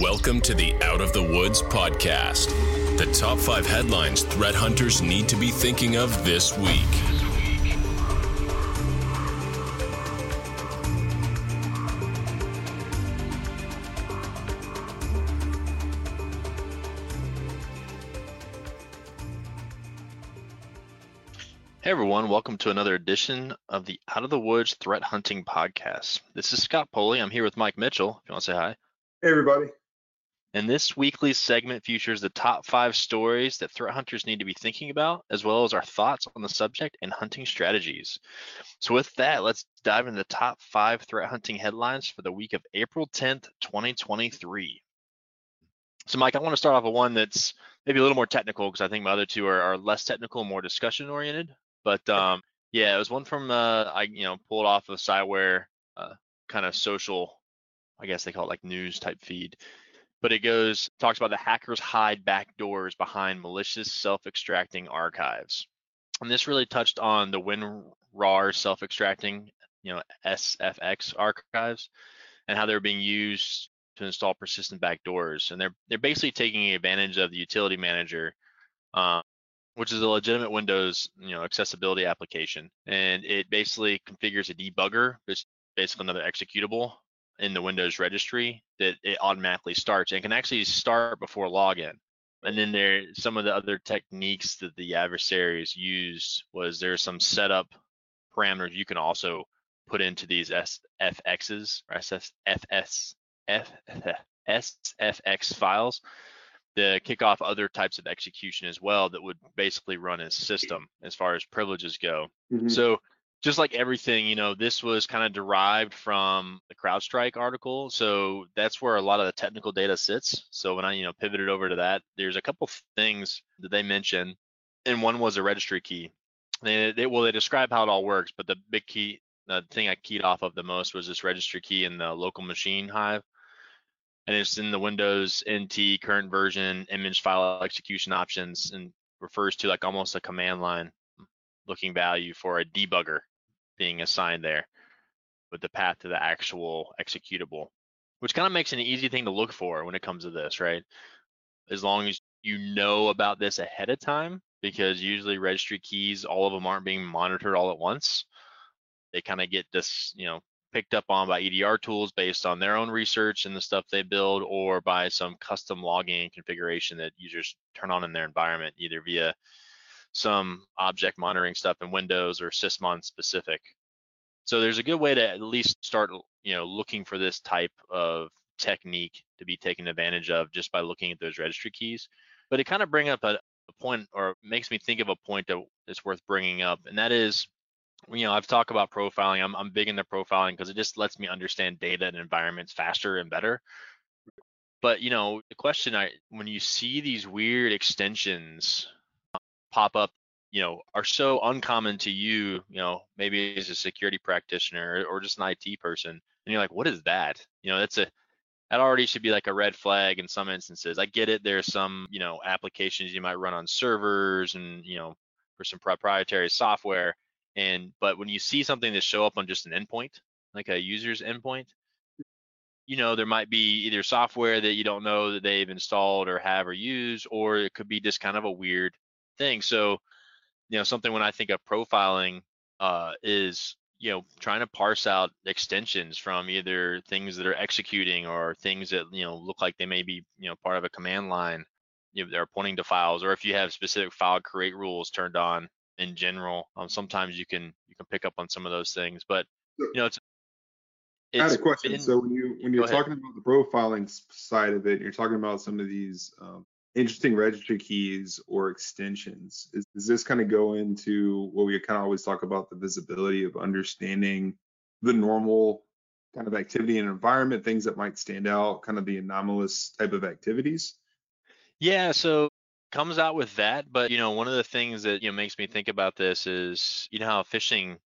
Welcome to the Out of the Woods podcast, the top 5 headlines threat hunters need to be thinking of this week. Hey everyone, welcome to another edition of the Out of the Woods Threat Hunting Podcast. This is Scott Pauley. I'm here with Mike Mitchell, if you want to say hi. Hey everybody. And this weekly segment features the top 5 stories that threat hunters need to be thinking about, as well as our thoughts on the subject and hunting strategies. So with that, let's dive into the top 5 threat hunting headlines for the week of April 10th, 2023. So Mike, I want to start off with one that's maybe a little more technical because I think my other two are less technical, more discussion oriented. But yeah, it was one from I pulled off of Cyware kind of social, I guess they call it like news type feed. But it talks about the hackers hide back doors behind malicious self-extracting archives, and this really touched on the WinRAR self-extracting, SFX archives, and how they're being used to install persistent backdoors, and they're basically taking advantage of the utility manager. Which is a legitimate Windows, accessibility application. And it basically configures a debugger, which is basically another executable in the Windows registry that it automatically starts and can actually start before login. And then some of the other techniques that the adversaries used was there's some setup parameters you can also put into these SFXs or SFX files to kick off other types of execution as well that would basically run as system as far as privileges go. Mm-hmm. So just like everything, this was kind of derived from the CrowdStrike article. So that's where a lot of the technical data sits. So when I, pivoted over to that, there's a couple things that they mentioned, and one was a registry key. They describe how it all works, but the big key, the thing I keyed off of the most was this registry key in the local machine hive. And it's in the Windows NT current version image file execution options and refers to like almost a command line looking value for a debugger being assigned there with the path to the actual executable, which kind of makes it an easy thing to look for when it comes to this, right? As long as you know about this ahead of time, because usually registry keys, all of them aren't being monitored all at once. They kind of get this, picked up on by EDR tools based on their own research and the stuff they build, or by some custom logging configuration that users turn on in their environment, either via some object monitoring stuff in Windows or Sysmon specific. So there's a good way to at least start, looking for this type of technique to be taken advantage of just by looking at those registry keys. But it kind of brings up a point, or makes me think of a point that's worth bringing up, and that is, I've talked about profiling. I'm big into profiling because it just lets me understand data and environments faster and better. But, the question when you see these weird extensions pop up, are so uncommon to you, maybe as a security practitioner or just an IT person, and you're like, what is that? That already should be like a red flag in some instances. I get it. There's some, applications you might run on servers and, for some proprietary software. But when you see something that show up on just an endpoint, like a user's endpoint, there might be either software that you don't know that they've installed or have or use, or it could be just kind of a weird thing. So, something when I think of profiling is, trying to parse out extensions from either things that are executing or things that, look like they may be, part of a command line, they're pointing to files, or if you have specific file create rules turned on. In general, sometimes you can pick up on some of those things, but I had a question. So when you're talking about the profiling side of it, you're talking about some of these interesting registry keys or extensions. Does this kind of go into what we kind of always talk about, the visibility of understanding the normal kind of activity and environment, things that might stand out, kind of the anomalous type of activities? Yeah. So. Comes out with that, but one of the things that makes me think about this is how phishing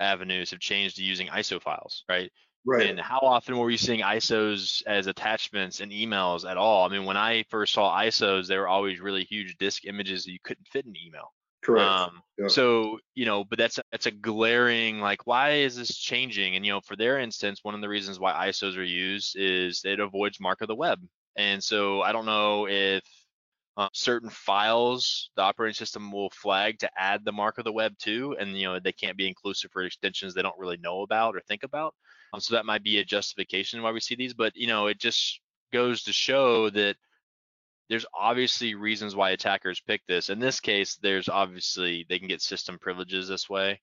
avenues have changed to using ISO files, right? And how often were you seeing ISOs as attachments in emails at all? I mean, when I first saw ISOs, they were always really huge disk images that you couldn't fit in email. Correct. Yeah. So, you know, but that's a glaring, like, why is this changing? And, you know, for their instance, one of the reasons why ISOs are used is it avoids mark of the web. And so I don't know if certain files the operating system will flag to add the mark of the web to, and, you know, they can't be inclusive for extensions they don't really know about or think about. So that might be a justification why we see these, but, you know, it just goes to show that there's obviously reasons why attackers pick this. In this case, there's obviously, they can get system privileges this way,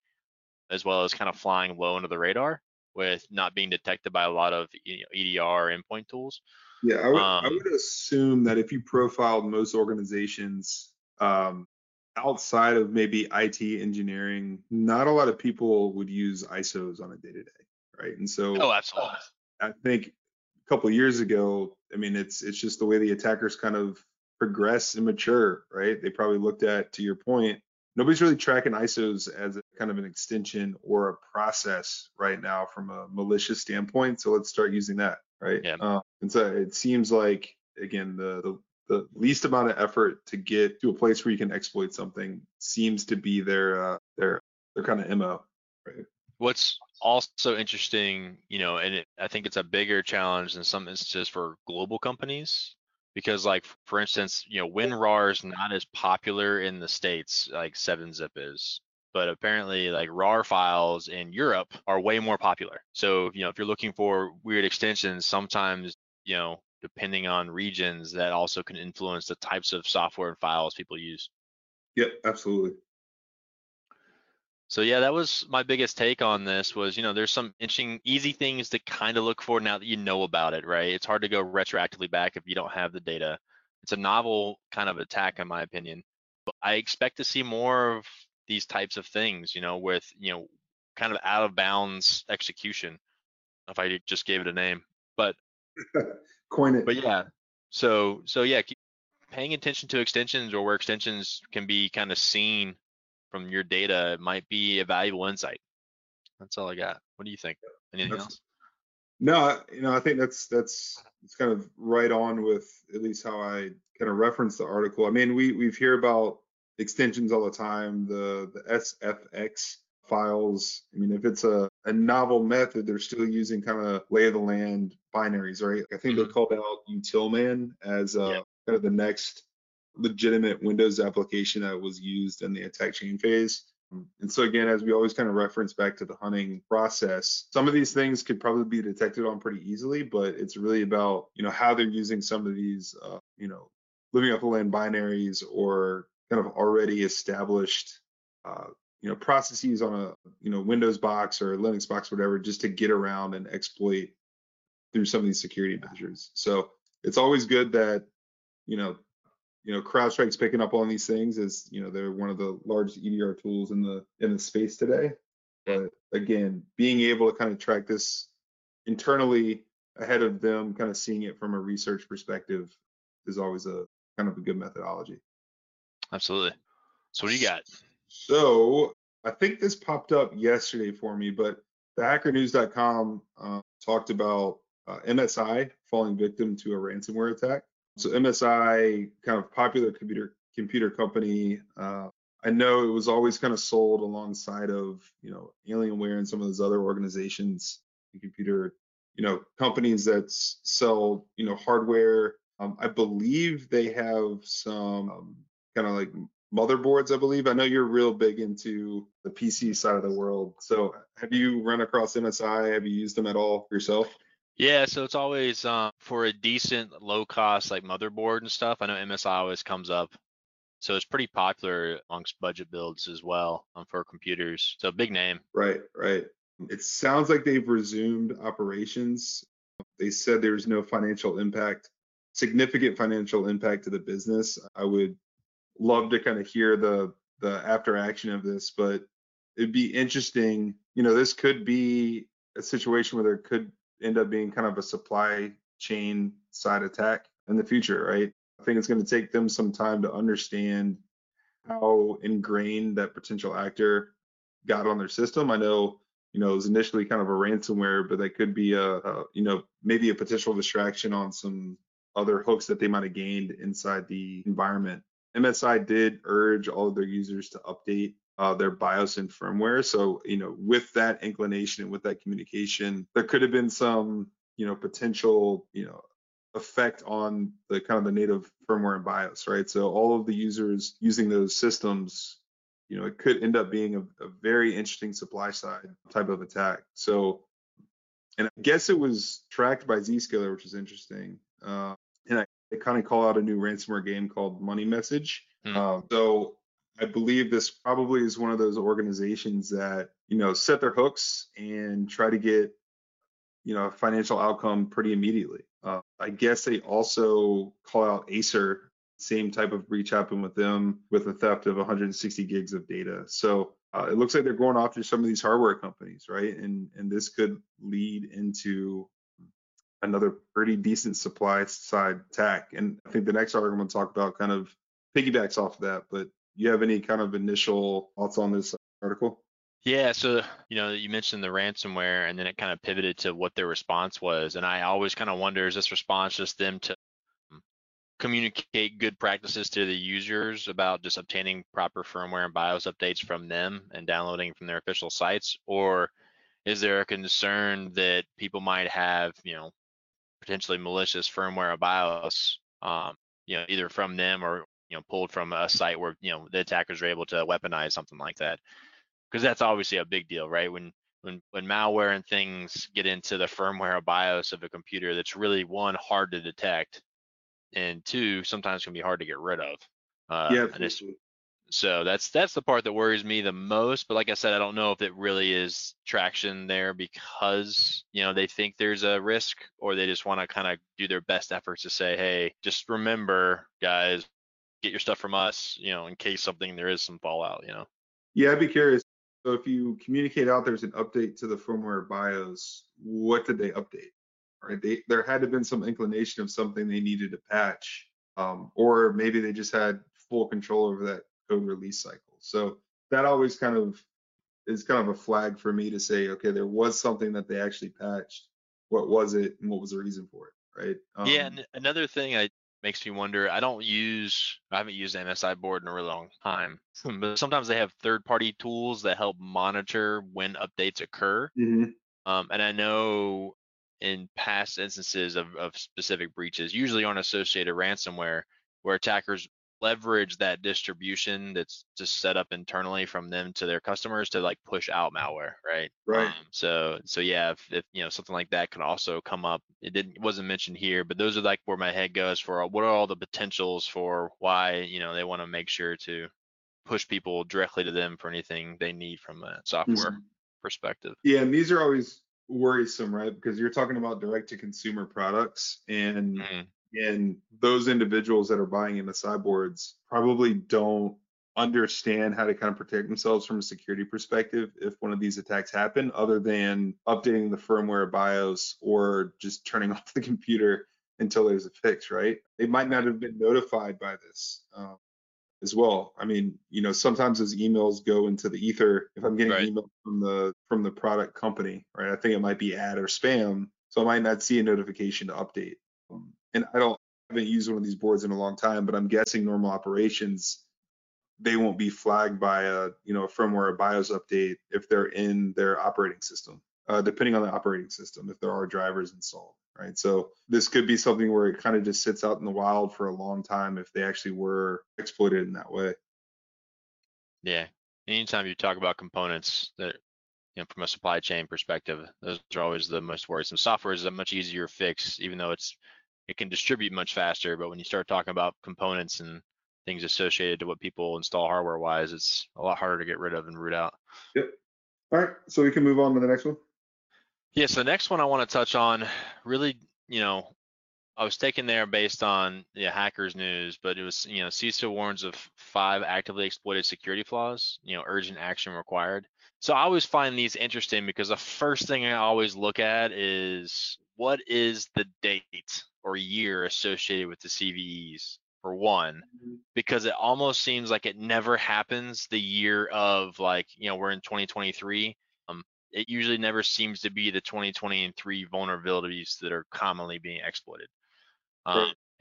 as well as kind of flying low under the radar with not being detected by a lot of, you know, EDR endpoint tools. Yeah, I would assume that if you profiled most organizations outside of maybe IT engineering, not a lot of people would use ISOs on a day-to-day, right? And so, oh, absolutely. I think couple of years ago, I mean, it's just the way the attackers kind of progress and mature, right? They probably looked at, to your point, nobody's really tracking ISOs as a, kind of an extension or a process right now from a malicious standpoint. So let's start using that, right? Yeah. And so it seems like, again, the least amount of effort to get to a place where you can exploit something seems to be their kind of MO, right? What's also interesting, you know, and I think it's a bigger challenge in some instances for global companies, because, like, for instance, you know, WinRAR is not as popular in the States like 7-Zip is, but apparently, like, RAR files in Europe are way more popular. So, you know, if you're looking for weird extensions, sometimes, you know, depending on regions, that also can influence the types of software and files people use. Yep, absolutely. So yeah, that was my biggest take on this was, you know, there's some interesting, easy things to kind of look for now that you know about it, right? It's hard to go retroactively back if you don't have the data. It's a novel kind of attack, in my opinion. But I expect to see more of these types of things, you know, with, you know, kind of out of bounds execution, if I just gave it a name, but. Coin it. But yeah, so yeah, keep paying attention to extensions or where extensions can be kind of seen from your data. It might be a valuable insight. That's all I got. What do you think? Anything else? No, you know, I think it's kind of right on with at least how I kind of referenced the article. I mean, we've hear about extensions all the time, the SFX files. I mean, if it's a novel method, they're still using kind of lay of the land binaries, right? I think they called out utilman as kind of the next legitimate Windows application that was used in the attack chain phase. And so again, as we always kind of reference back to the hunting process, some of these things could probably be detected on pretty easily, but it's really about, you know, how they're using some of these, you know, living off the land binaries or kind of already established, you know, processes on a, you know, Windows box or Linux box, whatever, just to get around and exploit through some of these security measures. So it's always good that, you know, CrowdStrike's picking up on these things as, you know, they're one of the largest EDR tools in the space today. But again, being able to kind of track this internally ahead of them, kind of seeing it from a research perspective is always a kind of a good methodology. Absolutely. So what do you got? So I think this popped up yesterday for me, but thehackernews.com talked about MSI falling victim to a ransomware attack. So MSI, kind of popular computer company, I know it was always kind of sold alongside of, you know, Alienware and some of those other organizations and computer, you know, companies that sell, you know, hardware. I believe they have some kind of like motherboards, I believe. I know you're real big into the PC side of the world. So have you run across MSI? Have you used them at all yourself? Yeah, so it's always for a decent low cost like motherboard and stuff. I know MSI always comes up. So it's pretty popular amongst budget builds as well for computers. So big name. Right. It sounds like they've resumed operations. They said there was no significant financial impact to the business. I would love to kind of hear the after action of this, but it'd be interesting. You know, this could be a situation where there could end up being kind of a supply chain side attack in the future, right? I think it's going to take them some time to understand how ingrained that potential actor got on their system. I know, you know, it was initially kind of a ransomware, but that could be a you know, maybe a potential distraction on some other hooks that they might have gained inside the environment MSI did urge all of their users to update their BIOS and firmware. So, you know, with that inclination and with that communication, there could have been some, you know, potential, you know, effect on the kind of the native firmware and BIOS, right? So all of the users using those systems, you know, it could end up being a very interesting supply side type of attack. So, and I guess it was tracked by Zscaler, which is interesting. They kind of call out a new ransomware game called Money Message. So I believe this probably is one of those organizations that, you know, set their hooks and try to get, you know, a financial outcome pretty immediately. I guess they also call out Acer, same type of breach happened with them with a theft of 160 gigs of data. So it looks like they're going after some of these hardware companies, right? And this could lead into another pretty decent supply side attack. And I think the next article I'm going to talk about kind of piggybacks off of that, but you have any kind of initial thoughts on this article? Yeah, so, you know, you mentioned the ransomware and then it kind of pivoted to what their response was. And I always kind of wonder, is this response just them to communicate good practices to the users about just obtaining proper firmware and BIOS updates from them and downloading from their official sites? Or is there a concern that people might have, you know, potentially malicious firmware or BIOS, you know, either from them or, you know, pulled from a site where, you know, the attackers are able to weaponize something like that? Because that's obviously a big deal, right? When malware and things get into the firmware or BIOS of a computer, that's really, one, hard to detect, and two, sometimes can be hard to get rid of. So that's the part that worries me the most. But like I said, I don't know if it really is traction there because, you know, they think there's a risk, or they just want to kind of do their best efforts to say, hey, just remember, guys, get your stuff from us, you know, in case something, there is some fallout, you know? Yeah, I'd be curious. So if you communicate out there's an update to the firmware BIOS, what did they update? Right? There had to have been some inclination of something they needed to patch, or maybe they just had full control over that code release cycle. So that always kind of is kind of a flag for me to say, okay, there was something that they actually patched. What was it, and what was the reason for it, right? Yeah, and another thing makes me wonder, I haven't used the MSI board in a really long time, but sometimes they have third-party tools that help monitor when updates occur. And I know in past instances of specific breaches, usually on associated ransomware, where attackers leverage that distribution that's just set up internally from them to their customers to like push out malware, right? So yeah, if you know, something like that can also come up. It wasn't mentioned here, but those are like where my head goes for what are all the potentials for why, you know, they want to make sure to push people directly to them for anything they need from a software perspective. Yeah, and these are always worrisome, right? Because you're talking about direct to consumer products, and and those individuals that are buying MSI boards probably don't understand how to kind of protect themselves from a security perspective if one of these attacks happen, other than updating the firmware BIOS or just turning off the computer until there's a fix, right? They might not have been notified by this as well. I mean, you know, sometimes those emails go into the ether. If I'm getting an email from the product company, right? I think it might be ad or spam, so I might not see a notification to update. And I haven't used one of these boards in a long time, but I'm guessing normal operations, they won't be flagged by a firmware or BIOS update if they're in their operating system, depending on the operating system, if there are drivers installed, right? So this could be something where it kind of just sits out in the wild for a long time if they actually were exploited in that way. Yeah, anytime you talk about components that, you know, from a supply chain perspective, those are always the most worrisome. Software is a much easier fix, even though it can distribute much faster, but when you start talking about components and things associated to what people install hardware wise, it's a lot harder to get rid of and root out. Yep. All right, so we can move on to the next one. Yeah, so the next one I want to touch on, really, you know, I was taken there based on hackers news, but it was, you know, CISA warns of 5 actively exploited security flaws, you know, urgent action required. So I always find these interesting because the first thing I always look at is what is the date or year associated with the CVEs, for one, because it almost seems like it never happens the year of, like, you know, we're in 2023. It usually never seems to be the 2023 vulnerabilities that are commonly being exploited.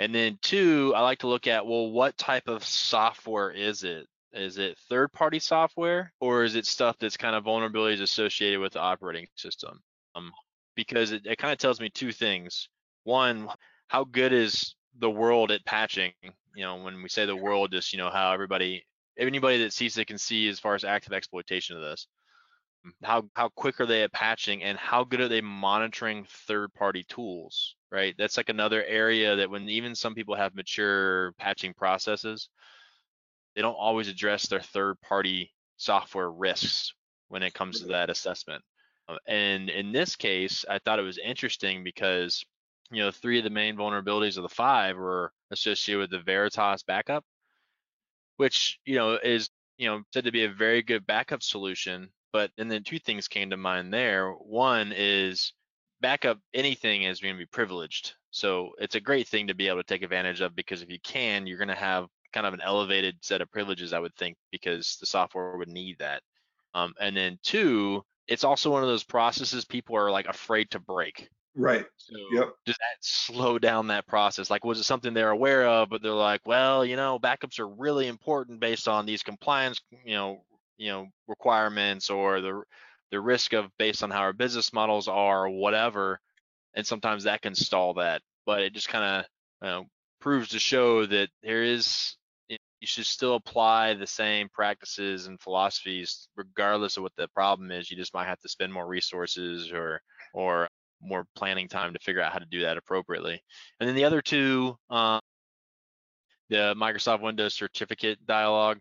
And then two, I like to look at, well, what type of software is it? Is it third-party software, or is it stuff that's kind of vulnerabilities associated with the operating system? Because it kind of tells me two things. One, how good is the world at patching? You know, when we say the world, just, you know, how anybody that CISA can see as far as active exploitation of this. How quick are they at patching, and how good are they monitoring third-party tools, right? That's like another area that when even some people have mature patching processes, they don't always address their third-party software risks when it comes to that assessment. And in this case, I thought it was interesting because, you know, three of the main vulnerabilities of the five were associated with the Veritas backup, which, you know, is, you know, said to be a very good backup solution. But, and then two things came to mind there. One is backup anything is going to be privileged. So it's a great thing to be able to take advantage of, because if you can, you're going to have kind of an elevated set of privileges, I would think, because the software would need that. And then two, it's also one of those processes people are like afraid to break. Right. So yep. Does that slow down that process? Like, was it something they're aware of, but they're like, well, you know, backups are really important based on these compliance, you know, requirements, or the risk of based on how our business models are or whatever. And sometimes that can stall that, but it just kind of, you know, proves to show that there is, you should still apply the same practices and philosophies regardless of what the problem is. You just might have to spend more resources or more planning time to figure out how to do that appropriately. And then the other two, the Microsoft Windows certificate dialogue,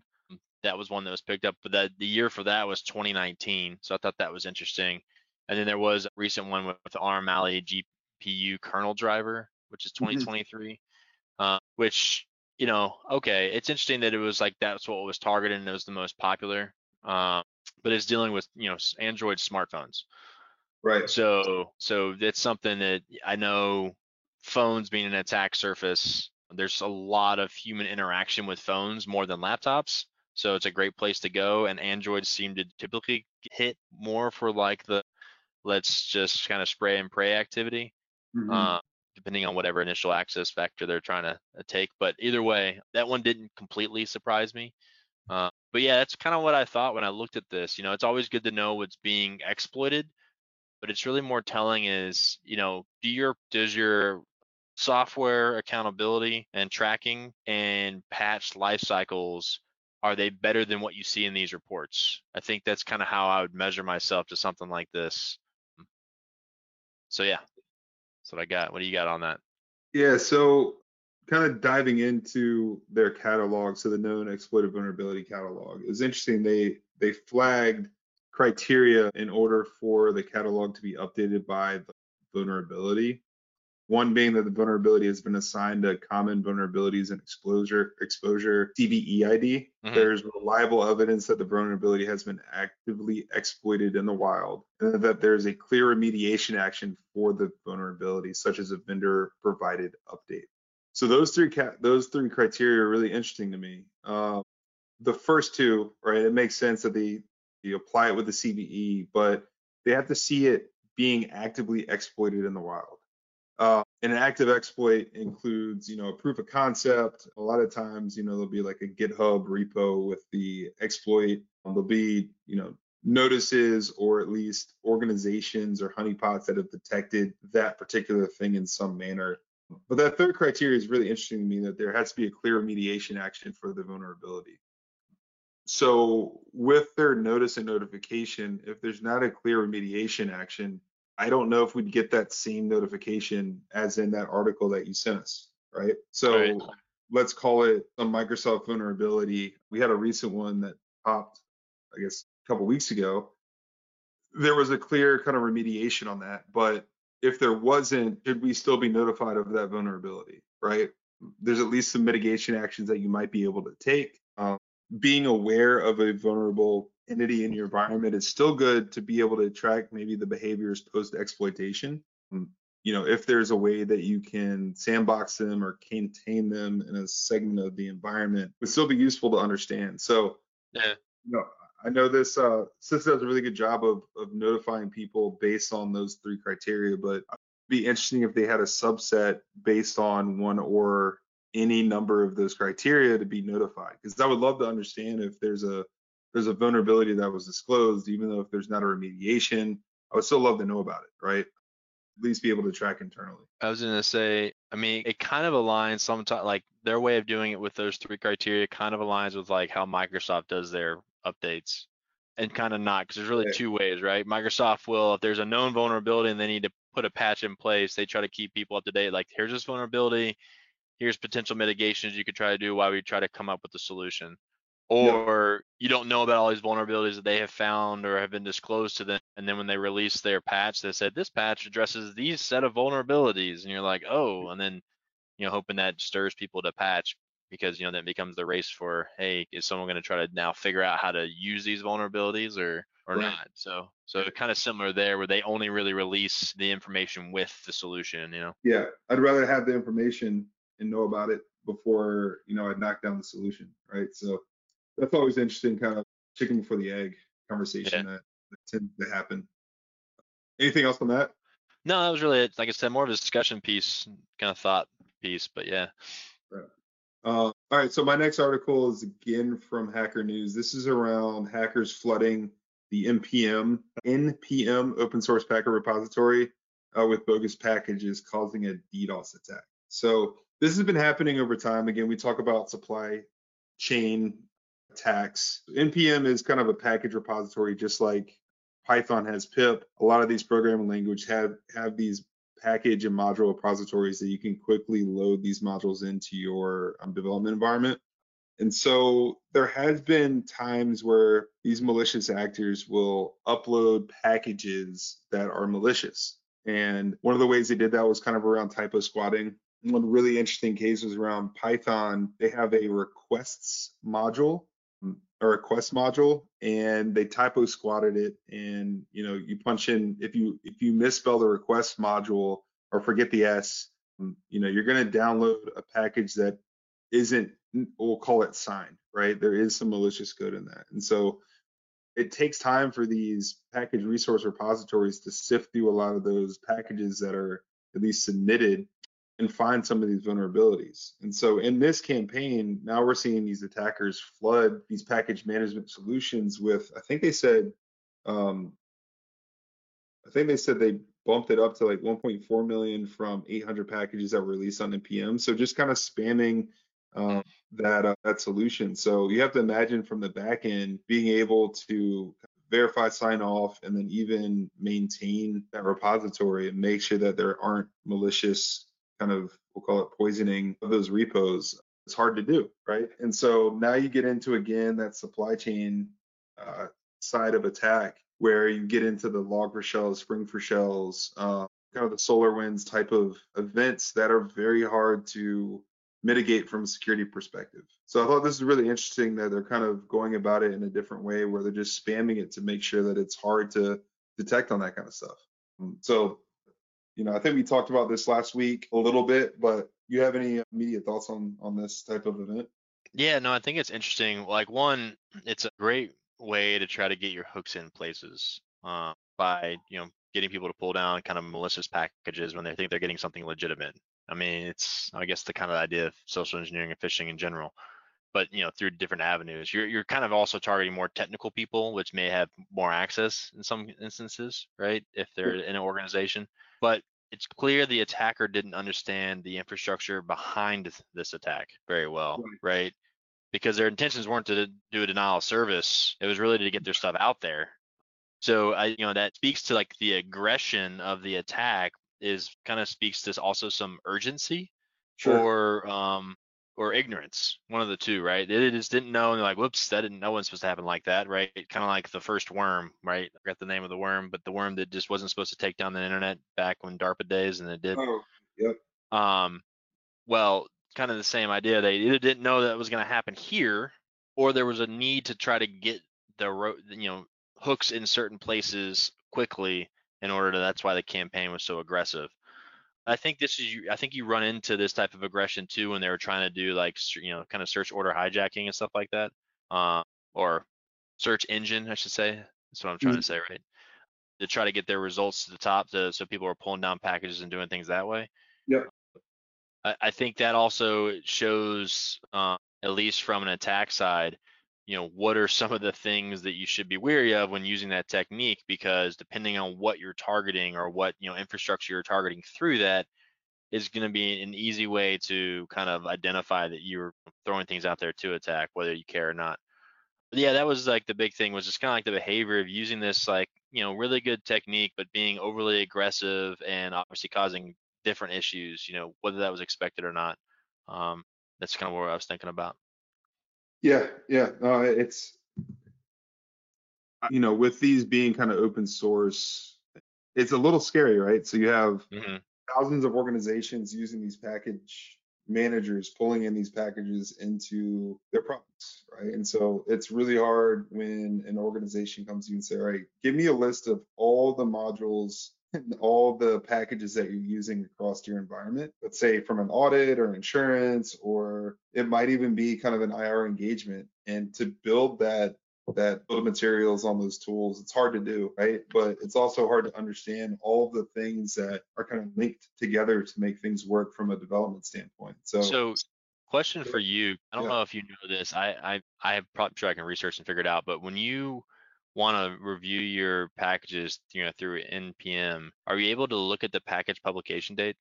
that was one that was picked up, but that the year for that was 2019. So I thought that was interesting. And then there was a recent one with the ARM Mali GPU kernel driver, which is 2023. Mm-hmm. Which, you know, okay, it's interesting that it was like, that's what was targeted and it was the most popular, but it's dealing with, you know, Android smartphones. Right. So that's something that I know, phones being an attack surface, there's a lot of human interaction with phones more than laptops. So it's a great place to go. And Android seemed to typically hit more for like the, let's just kind of spray and pray activity. Mm-hmm. Depending on whatever initial access factor they're trying to take. But either way, that one didn't completely surprise me. But yeah, that's kind of what I thought when I looked at this. You know, it's always good to know what's being exploited, but it's really more telling is, you know, does your software accountability and tracking and patch life cycles, are they better than what you see in these reports? I think that's kind of how I would measure myself to something like this. So yeah. That's what I got. What do you got on that? Yeah, so kind of diving into their catalog, so the known exploited vulnerability catalog. It was interesting, they flagged criteria in order for the catalog to be updated by the vulnerability. One being that the vulnerability has been assigned a common vulnerabilities and exposure CVE ID. Mm-hmm. There's reliable evidence that the vulnerability has been actively exploited in the wild, and that there's a clear remediation action for the vulnerability, such as a vendor-provided update. So those three criteria are really interesting to me. The first two, right? It makes sense that they apply it with the CVE, but they have to see it being actively exploited in the wild. And an active exploit includes, you know, a proof of concept. A lot of times, you know, there'll be like a GitHub repo with the exploit. There'll be, you know, notices or at least organizations or honeypots that have detected that particular thing in some manner. But that third criteria is really interesting to me, that there has to be a clear remediation action for the vulnerability. So with their notice and notification, if there's not a clear remediation action, I don't know if we'd get that same notification as in that article that you sent us, right? So right. Let's call it a Microsoft vulnerability. We had a recent one that popped, I guess, a couple of weeks ago. There was a clear kind of remediation on that, but if there wasn't, should we still be notified of that vulnerability, right? There's at least some mitigation actions that you might be able to take. Being aware of a vulnerable entity in your environment is still good to be able to track maybe the behaviors post exploitation. You know, if there's a way that you can sandbox them or contain them in a segment of the environment, would still be useful to understand. So, yeah, you know, I know this CISA does a really good job of notifying people based on those three criteria, but it'd be interesting if they had a subset based on one or any number of those criteria to be notified? Because I would love to understand if there's a vulnerability that was disclosed, even though if there's not a remediation, I would still love to know about it, right? At least be able to track internally. I was going to say, I mean, it kind of aligns sometimes, like their way of doing it with those three criteria kind of aligns with like how Microsoft does their updates, and kind of not, because there's really two ways, right? Microsoft will, if there's a known vulnerability and they need to put a patch in place, they try to keep people up to date, like here's this vulnerability, here's potential mitigations you could try to do while we try to come up with a solution. Or you don't know about all these vulnerabilities that they have found or have been disclosed to them. And then when they release their patch, they said, this patch addresses these set of vulnerabilities. And you're like, oh, and then, you know, hoping that stirs people to patch because, you know, then becomes the race for, hey, is someone going to try to now figure out how to use these vulnerabilities or not? So kind of similar there where they only really release the information with the solution, you know? Yeah, I'd rather have the information and know about it before, you know, I'd knock down the solution, right? So that's always interesting, kind of chicken before the egg conversation that tends to happen. Anything else on that? No, that was really it. Like I said, more of a discussion piece, kind of thought piece, but yeah. Right. All right, so my next article is again from Hacker News. This is around hackers flooding the NPM open source packer repository with bogus packages, causing a DDoS attack. So this has been happening over time. Again, we talk about supply chain attacks. NPM is kind of a package repository, just like Python has PIP. A lot of these programming languages have these package and module repositories that you can quickly load these modules into your development environment. And so there has been times where these malicious actors will upload packages that are malicious. And one of the ways they did that was kind of around typo squatting. One really interesting case was around Python. They have a request module, and they typo squatted it. And you know, you punch in, if you misspell the request module or forget the S, you know, you're going to download a package that isn't, we'll call it signed, right? There is some malicious code in that, and so it takes time for these package resource repositories to sift through a lot of those packages that are at least submitted and find some of these vulnerabilities. And so in this campaign, now we're seeing these attackers flood these package management solutions with, I think they said they bumped it up to like 1.4 million from 800 packages that were released on NPM. So just kind of spamming that solution. So you have to imagine from the back end being able to verify, sign off, and then even maintain that repository and make sure that there aren't malicious kind of, we'll call it poisoning of those repos. It's hard to do, right? And so now you get into, again, that supply chain side of attack where you get into the Log4Shell, Spring4Shell, kind of the SolarWinds type of events that are very hard to mitigate from a security perspective. So I thought this is really interesting that they're kind of going about it in a different way where they're just spamming it to make sure that it's hard to detect on that kind of stuff. So, you know, I think we talked about this last week a little bit, but you have any immediate thoughts on this type of event? Yeah, no, I think it's interesting. Like, one, it's a great way to try to get your hooks in places by, you know, getting people to pull down kind of malicious packages when they think they're getting something legitimate. I mean, it's, I guess, the kind of idea of social engineering and phishing in general, but, you know, through different avenues. You're kind of also targeting more technical people, which may have more access in some instances, right, if they're in an organization. But it's clear the attacker didn't understand the infrastructure behind this attack very well, right? Because their intentions weren't to do a denial of service. It was really to get their stuff out there. So, you know, that speaks to like the aggression of the attack is kind of speaks to also some urgency or ignorance, one of the two, right? They just didn't know, and they're like, whoops, no one's supposed to happen like that, right? Kind of like the first worm, right? I forgot the name of the worm, but the worm that just wasn't supposed to take down the internet back when DARPA days, and it did. Oh, yep. Well, kind of the same idea. They either didn't know that was going to happen here, or there was a need to try to get the, you know, hooks in certain places quickly in order to, that's why the campaign was so aggressive. I think you run into this type of aggression too when they were trying to do, like, you know, kind of search order hijacking and stuff like that, or search engine, I should say. That's what I'm trying to say, right? To try to get their results to the top, so people are pulling down packages and doing things that way. Yeah. I think that also shows, at least from an attack side, you know, what are some of the things that you should be wary of when using that technique, because depending on what you're targeting or what, you know, infrastructure you're targeting through that is going to be an easy way to kind of identify that you're throwing things out there to attack, whether you care or not. But yeah, that was like the big thing, was just kind of like the behavior of using this, like, you know, really good technique, but being overly aggressive and obviously causing different issues, you know, whether that was expected or not. That's kind of what I was thinking about. Yeah. No, it's, you know, with these being kind of open source, it's a little scary, right? So you have thousands of organizations using these package managers, pulling in these packages into their products, right? And so it's really hard when an organization comes to you and say, all right, give me a list of all the modules and all the packages that you're using across your environment, let's say from an audit or insurance, or it might even be kind of an IR engagement. And to build that build materials on those tools, it's hard to do, right? But it's also hard to understand all of the things that are kind of linked together to make things work from a development standpoint. So question for you, I don't know if you know this, I'm probably sure I can research and figure it out, but when you want to review your packages, you know, through NPM, are you able to look at the package publication date?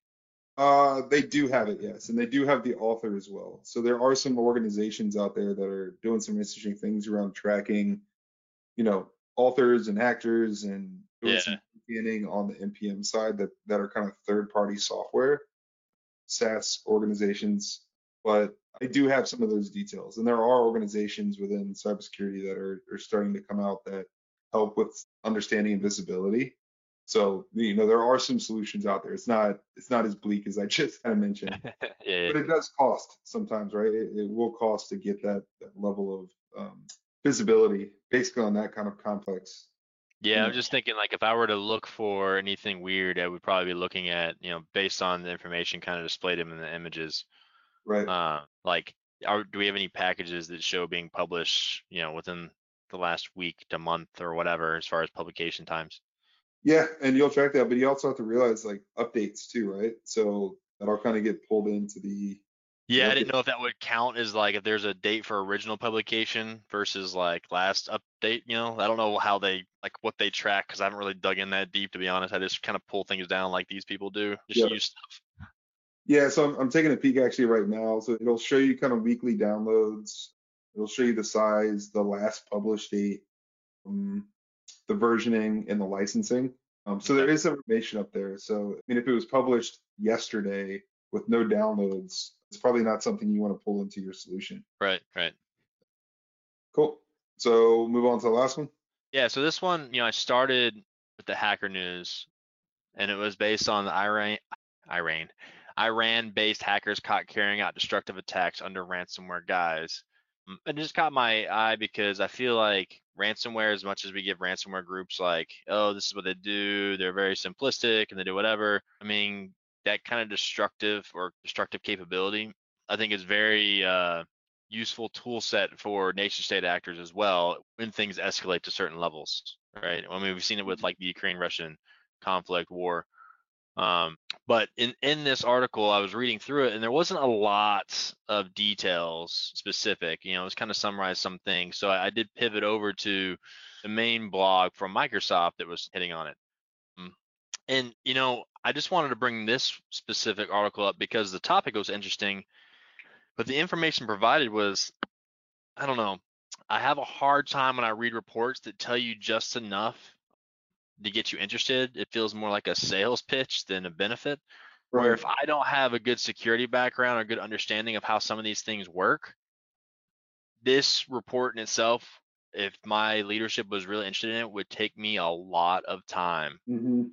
They do have it, yes, and they do have the author as well. So there are some organizations out there that are doing some interesting things around tracking, you know, authors and actors and doing some scanning on the NPM side that are kind of third-party software, SaaS organizations, but I do have some of those details. And there are organizations within cybersecurity that are starting to come out that help with understanding and visibility. So, you know, there are some solutions out there. It's not as bleak as I just kind of mentioned, but it does cost sometimes, right? It will cost to get that level of visibility, basically, on that kind of complex. Yeah, I'm just thinking, like, if I were to look for anything weird, I would probably be looking at, you know, based on the information kind of displayed in the images. Right. Like, do we have any packages that show being published, you know, within the last week to month or whatever, as far as publication times? Yeah, and you'll track that, but you also have to realize, like, updates too, right? So that'll kind of get pulled into the. Yeah, I didn't know if that would count as, like, if there's a date for original publication versus, like, last update, you know? I don't know how they, like, what they track, because I haven't really dug in that deep, to be honest. I just kind of pull things down like these people do, just use stuff. Yeah, so I'm taking a peek actually right now. So it'll show you kind of weekly downloads. It'll show you the size, the last published date, the versioning, and the licensing. So there is some information up there. So, I mean, if it was published yesterday with no downloads, it's probably not something you want to pull into your solution. Right. Cool. So move on to the last one. Yeah, so this one, you know, I started with the hacker news, and it was based on the Iran-based hackers caught carrying out destructive attacks under ransomware guise. It just caught my eye because I feel like ransomware, as much as we give ransomware groups like, oh, this is what they do, they're very simplistic and they do whatever. I mean, that kind of destructive capability, I think, is very useful tool set for nation state actors as well when things escalate to certain levels, right? I mean, we've seen it with, like, the Ukraine-Russian conflict, war. But in this article, I was reading through it, and there wasn't a lot of details specific. You know, it was kind of summarized some things. So I did pivot over to the main blog from Microsoft that was hitting on it. And, you know, I just wanted to bring this specific article up because the topic was interesting, but the information provided was, I don't know, I have a hard time when I read reports that tell you just enough to get you interested. It feels more like a sales pitch than a benefit. Right. Where if I don't have a good security background or good understanding of how some of these things work, this report in itself, if my leadership was really interested in it, would take me a lot of time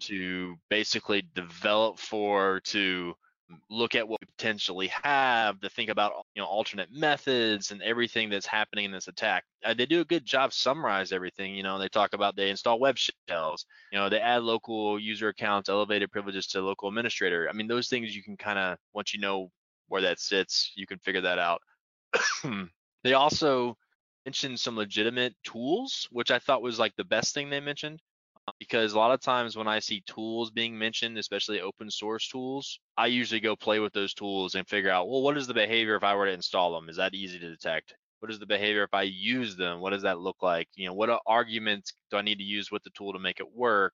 to basically develop to look at what we potentially have, to think about, you know, alternate methods and everything that's happening in this attack. They do a good job summarize everything. You know, they talk about, they install web shells, you know, they add local user accounts, elevated privileges to local administrator. I mean, those things you can kind of, once you know where that sits, you can figure that out. They also mentioned some legitimate tools, which I thought was, like, the best thing they mentioned. because a lot of times when I see tools being mentioned, especially open source tools, I usually go play with those tools and figure out, well, what is the behavior if I were to install them? Is that easy to detect? What is the behavior if I use them? What does that look like? You know, what arguments do I need to use with the tool to make it work?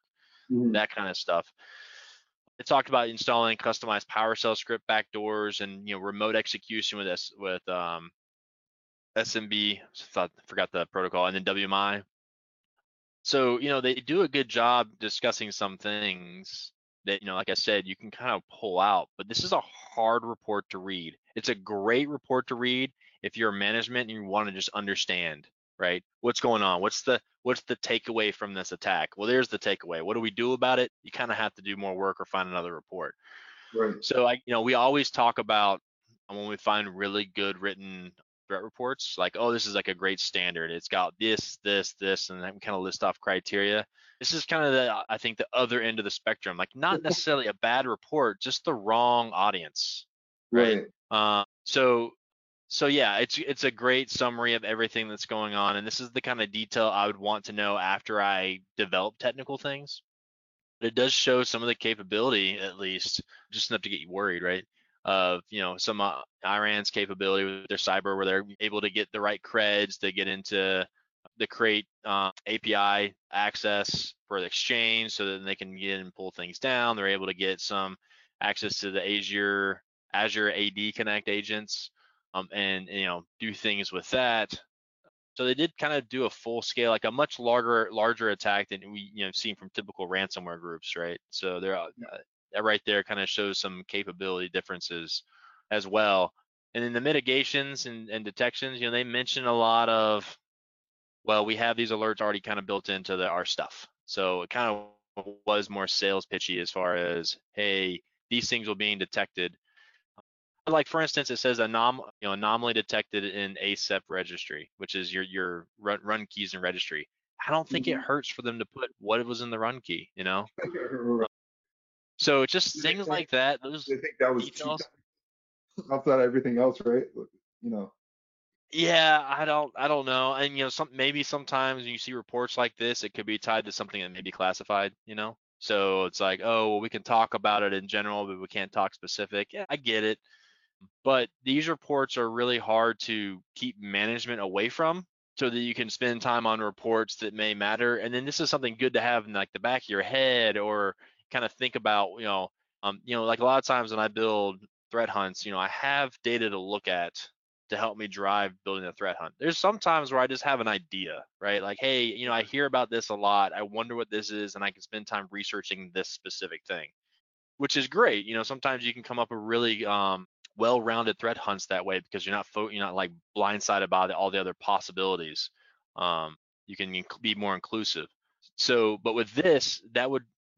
Mm-hmm. That kind of stuff. It talked about installing customized PowerShell script backdoors and, you know, remote execution with SMB. Forgot the protocol, and then WMI. So, you know, they do a good job discussing some things that, you know, like I said, you can kind of pull out, but this is a hard report to read. It's a great report to read if you're management and you want to just understand, right? What's going on? What's the takeaway from this attack? Well, there's the takeaway. What do we do about it? You kind of have to do more work or find another report. Right. So you know, we always talk about when we find really good written threat reports, like, oh, this is like a great standard. It's got this, this, this, and then we kind of list off criteria. This is kind of I think the other end of the spectrum, like not necessarily a bad report, just the wrong audience. Right. So yeah, it's a great summary of everything that's going on, and this is the kind of detail I would want to know after I develop technical things. But it does show some of the capability, at least, just enough to get you worried, right? Of, you know, some Iran's capability with their cyber, where they're able to get the right creds to get into the create API access for the exchange, so that they can get in and pull things down. They're able to get some access to the Azure AD Connect agents. And, you know, do things with that. So they did kind of do a full scale, like a much larger attack than we, you know, seen from typical ransomware groups, right? So they're right there kind of shows some capability differences as well. And then the mitigations and detections, you know, they mention a lot of, well, we have these alerts already kind of built into our stuff. So it kind of was more sales pitchy as far as, hey, these things were being detected. Like, for instance, it says anomaly detected in ASEP registry, which is your run keys and registry. I don't think it hurts for them to put what was in the run key, you know? Right. So it's just things like that. Those I think that was details. Outside everything else, right? You know. Yeah, I don't know. And, you know, maybe sometimes when you see reports like this, it could be tied to something that may be classified, you know? So it's like, oh, well, we can talk about it in general, but we can't talk specific. Yeah, I get it. But these reports are really hard to keep management away from, so that you can spend time on reports that may matter. And then this is something good to have in like the back of your head, or kind of think about, you know, like a lot of times when I build threat hunts, you know, I have data to look at to help me drive building a threat hunt. There's some times where I just have an idea, right? Like, hey, you know, I hear about this a lot. I wonder what this is, and I can spend time researching this specific thing, which is great. You know, sometimes you can come up with really well-rounded threat hunts that way, because you're not like blindsided by all the other possibilities. You can be more inclusive. So, but with this,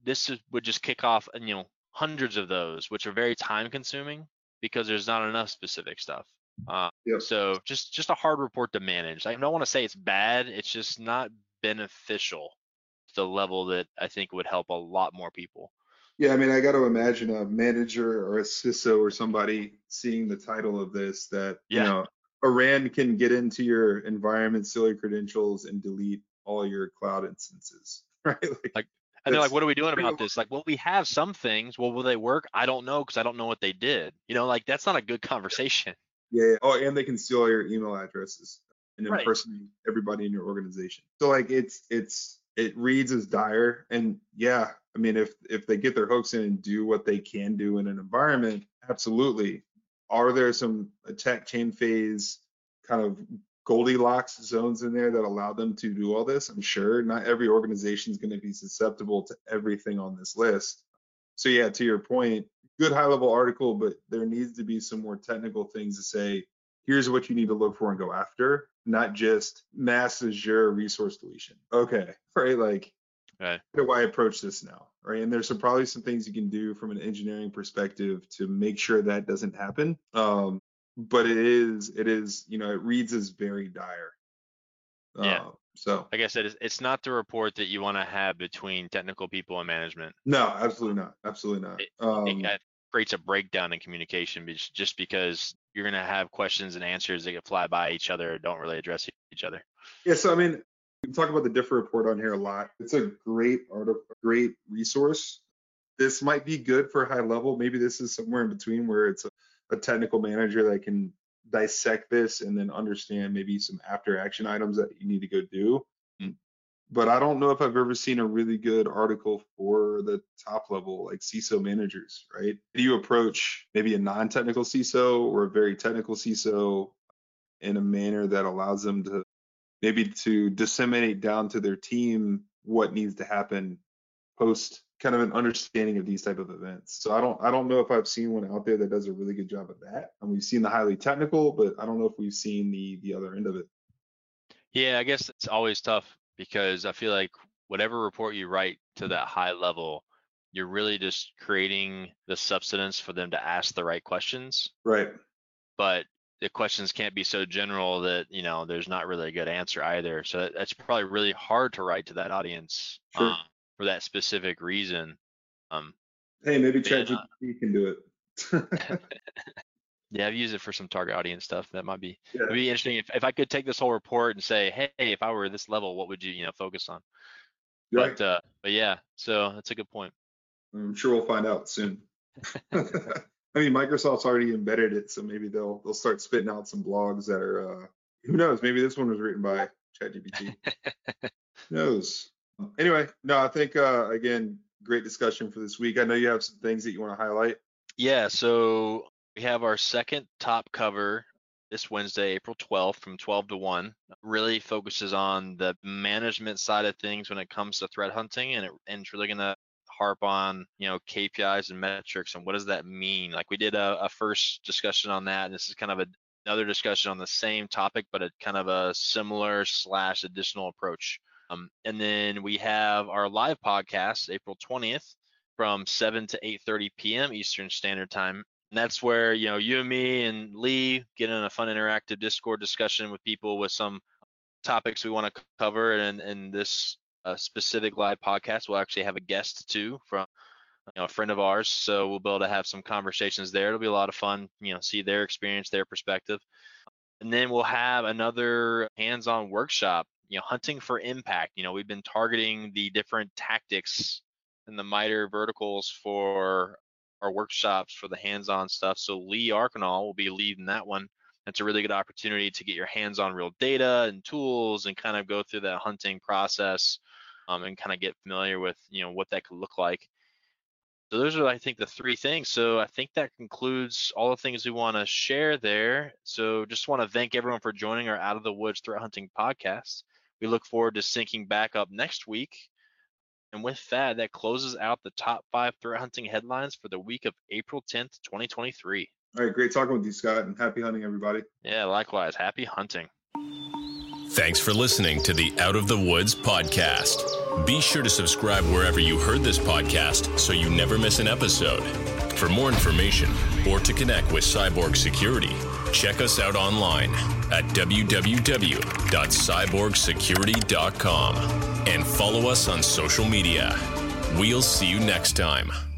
this would just kick off, you know, hundreds of those, which are very time-consuming because there's not enough specific stuff. Yep. So just a hard report to manage. I don't want to say it's bad. It's just not beneficial to the level that I think would help a lot more people. Yeah, I mean, I got to imagine a manager or a CISA or somebody seeing the title of this that, you know, Iran can get into your environment, steal your credentials, and delete all your cloud instances, right? And they're like, what are we doing about this? Like, well, we have some things. Well, will they work? I don't know, because I don't know what they did. You know, like, that's not a good conversation. Yeah. Oh, and they can steal all your email addresses and impersonate everybody in your organization. So, like, it reads as dire. And yeah, I mean, if they get their hooks in and do what they can do in an environment, absolutely. Are there some attack chain phase kind of Goldilocks zones in there that allow them to do all this? I'm sure not every organization is going to be susceptible to everything on this list. So yeah, to your point, good high-level article, but there needs to be some more technical things to say, here's what you need to look for and go after, not just mass Azure resource deletion. Okay, right, like, how do I approach this now, right? And there's probably some things you can do from an engineering perspective to make sure that doesn't happen. But it is, you know, it reads as very dire. Yeah. So like I said, it's not the report that you want to have between technical people and management. No, absolutely not. Absolutely not. It creates a breakdown in communication, just because you're going to have questions and answers that fly by each other, or don't really address each other. Yeah. So, I mean, We talk about the DIFR report on here a lot. It's a great article, great resource. This might be good for high level. Maybe this is somewhere in between where it's a technical manager that can dissect this and then understand maybe some after action items that you need to go do. But I don't know if I've ever seen a really good article for the top level, like CISO managers, right? Do you approach maybe a non-technical CISO or a very technical CISO in a manner that allows them to maybe to disseminate down to their team what needs to happen post kind of an understanding of these type of events? So I don't know if I've seen one out there that does a really good job of that. And we've seen the highly technical, but I don't know if we've seen the other end of it. Yeah, I guess it's always tough, because I feel like whatever report you write to that high level, you're really just creating the substance for them to ask the right questions. Right. But the questions can't be so general that, you know, there's not really a good answer either. So that's probably really hard to write to that audience for that specific reason. Hey, maybe ChatGPT can do it. Yeah, I've used it for some target audience stuff. That might be, yeah, it'd be interesting if I could take this whole report and say, hey, if I were this level, what would you focus on? Right. But yeah, so that's a good point. I'm sure we'll find out soon. I mean, Microsoft's already embedded it, so maybe they'll start spitting out some blogs that are, who knows? Maybe this one was written by ChatGPT. Who knows? Anyway, no, I think again, great discussion for this week. I know you have some things that you want to highlight. Yeah, so we have our second top cover this Wednesday, April 12th from 12 to 1. It really focuses on the management side of things when it comes to threat hunting, and it's really going to harp on, you know, KPIs and metrics and what does that mean. Like we did a first discussion on that, and this is kind of another discussion on the same topic, but a kind of a similar / additional approach. And then we have our live podcast, April 20th from 7 to 8:30 p.m. Eastern Standard Time. And that's where, you know, you and me and Lee get in a fun interactive Discord discussion with people with some topics we want to cover. And this specific live podcast, we'll actually have a guest too from, you know, a friend of ours. So we'll be able to have some conversations there. It'll be a lot of fun, you know, see their experience, their perspective. And then we'll have another hands-on workshop, you know, hunting for impact. You know, we've been targeting the different tactics in the MITRE verticals for our workshops for the hands-on stuff. So Lee Arkenau will be leading that one. That's a really good opportunity to get your hands on real data and tools and kind of go through that hunting process and kind of get familiar with, you know, what that could look like. So those are, I think, the three things. So I think that concludes all the things we want to share there. So just want to thank everyone for joining our Out of the Woods Threat Hunting podcast. We look forward to syncing back up next week. And with that, that closes out the top 5 threat hunting headlines for the week of April 10th, 2023. All right, great talking with you, Scott, and happy hunting, everybody. Yeah, likewise. Happy hunting. Thanks for listening to the Out of the Woods podcast. Be sure to subscribe wherever you heard this podcast so you never miss an episode. For more information or to connect with Cyborg Security, check us out online at www.cyborgsecurity.com and follow us on social media. We'll see you next time.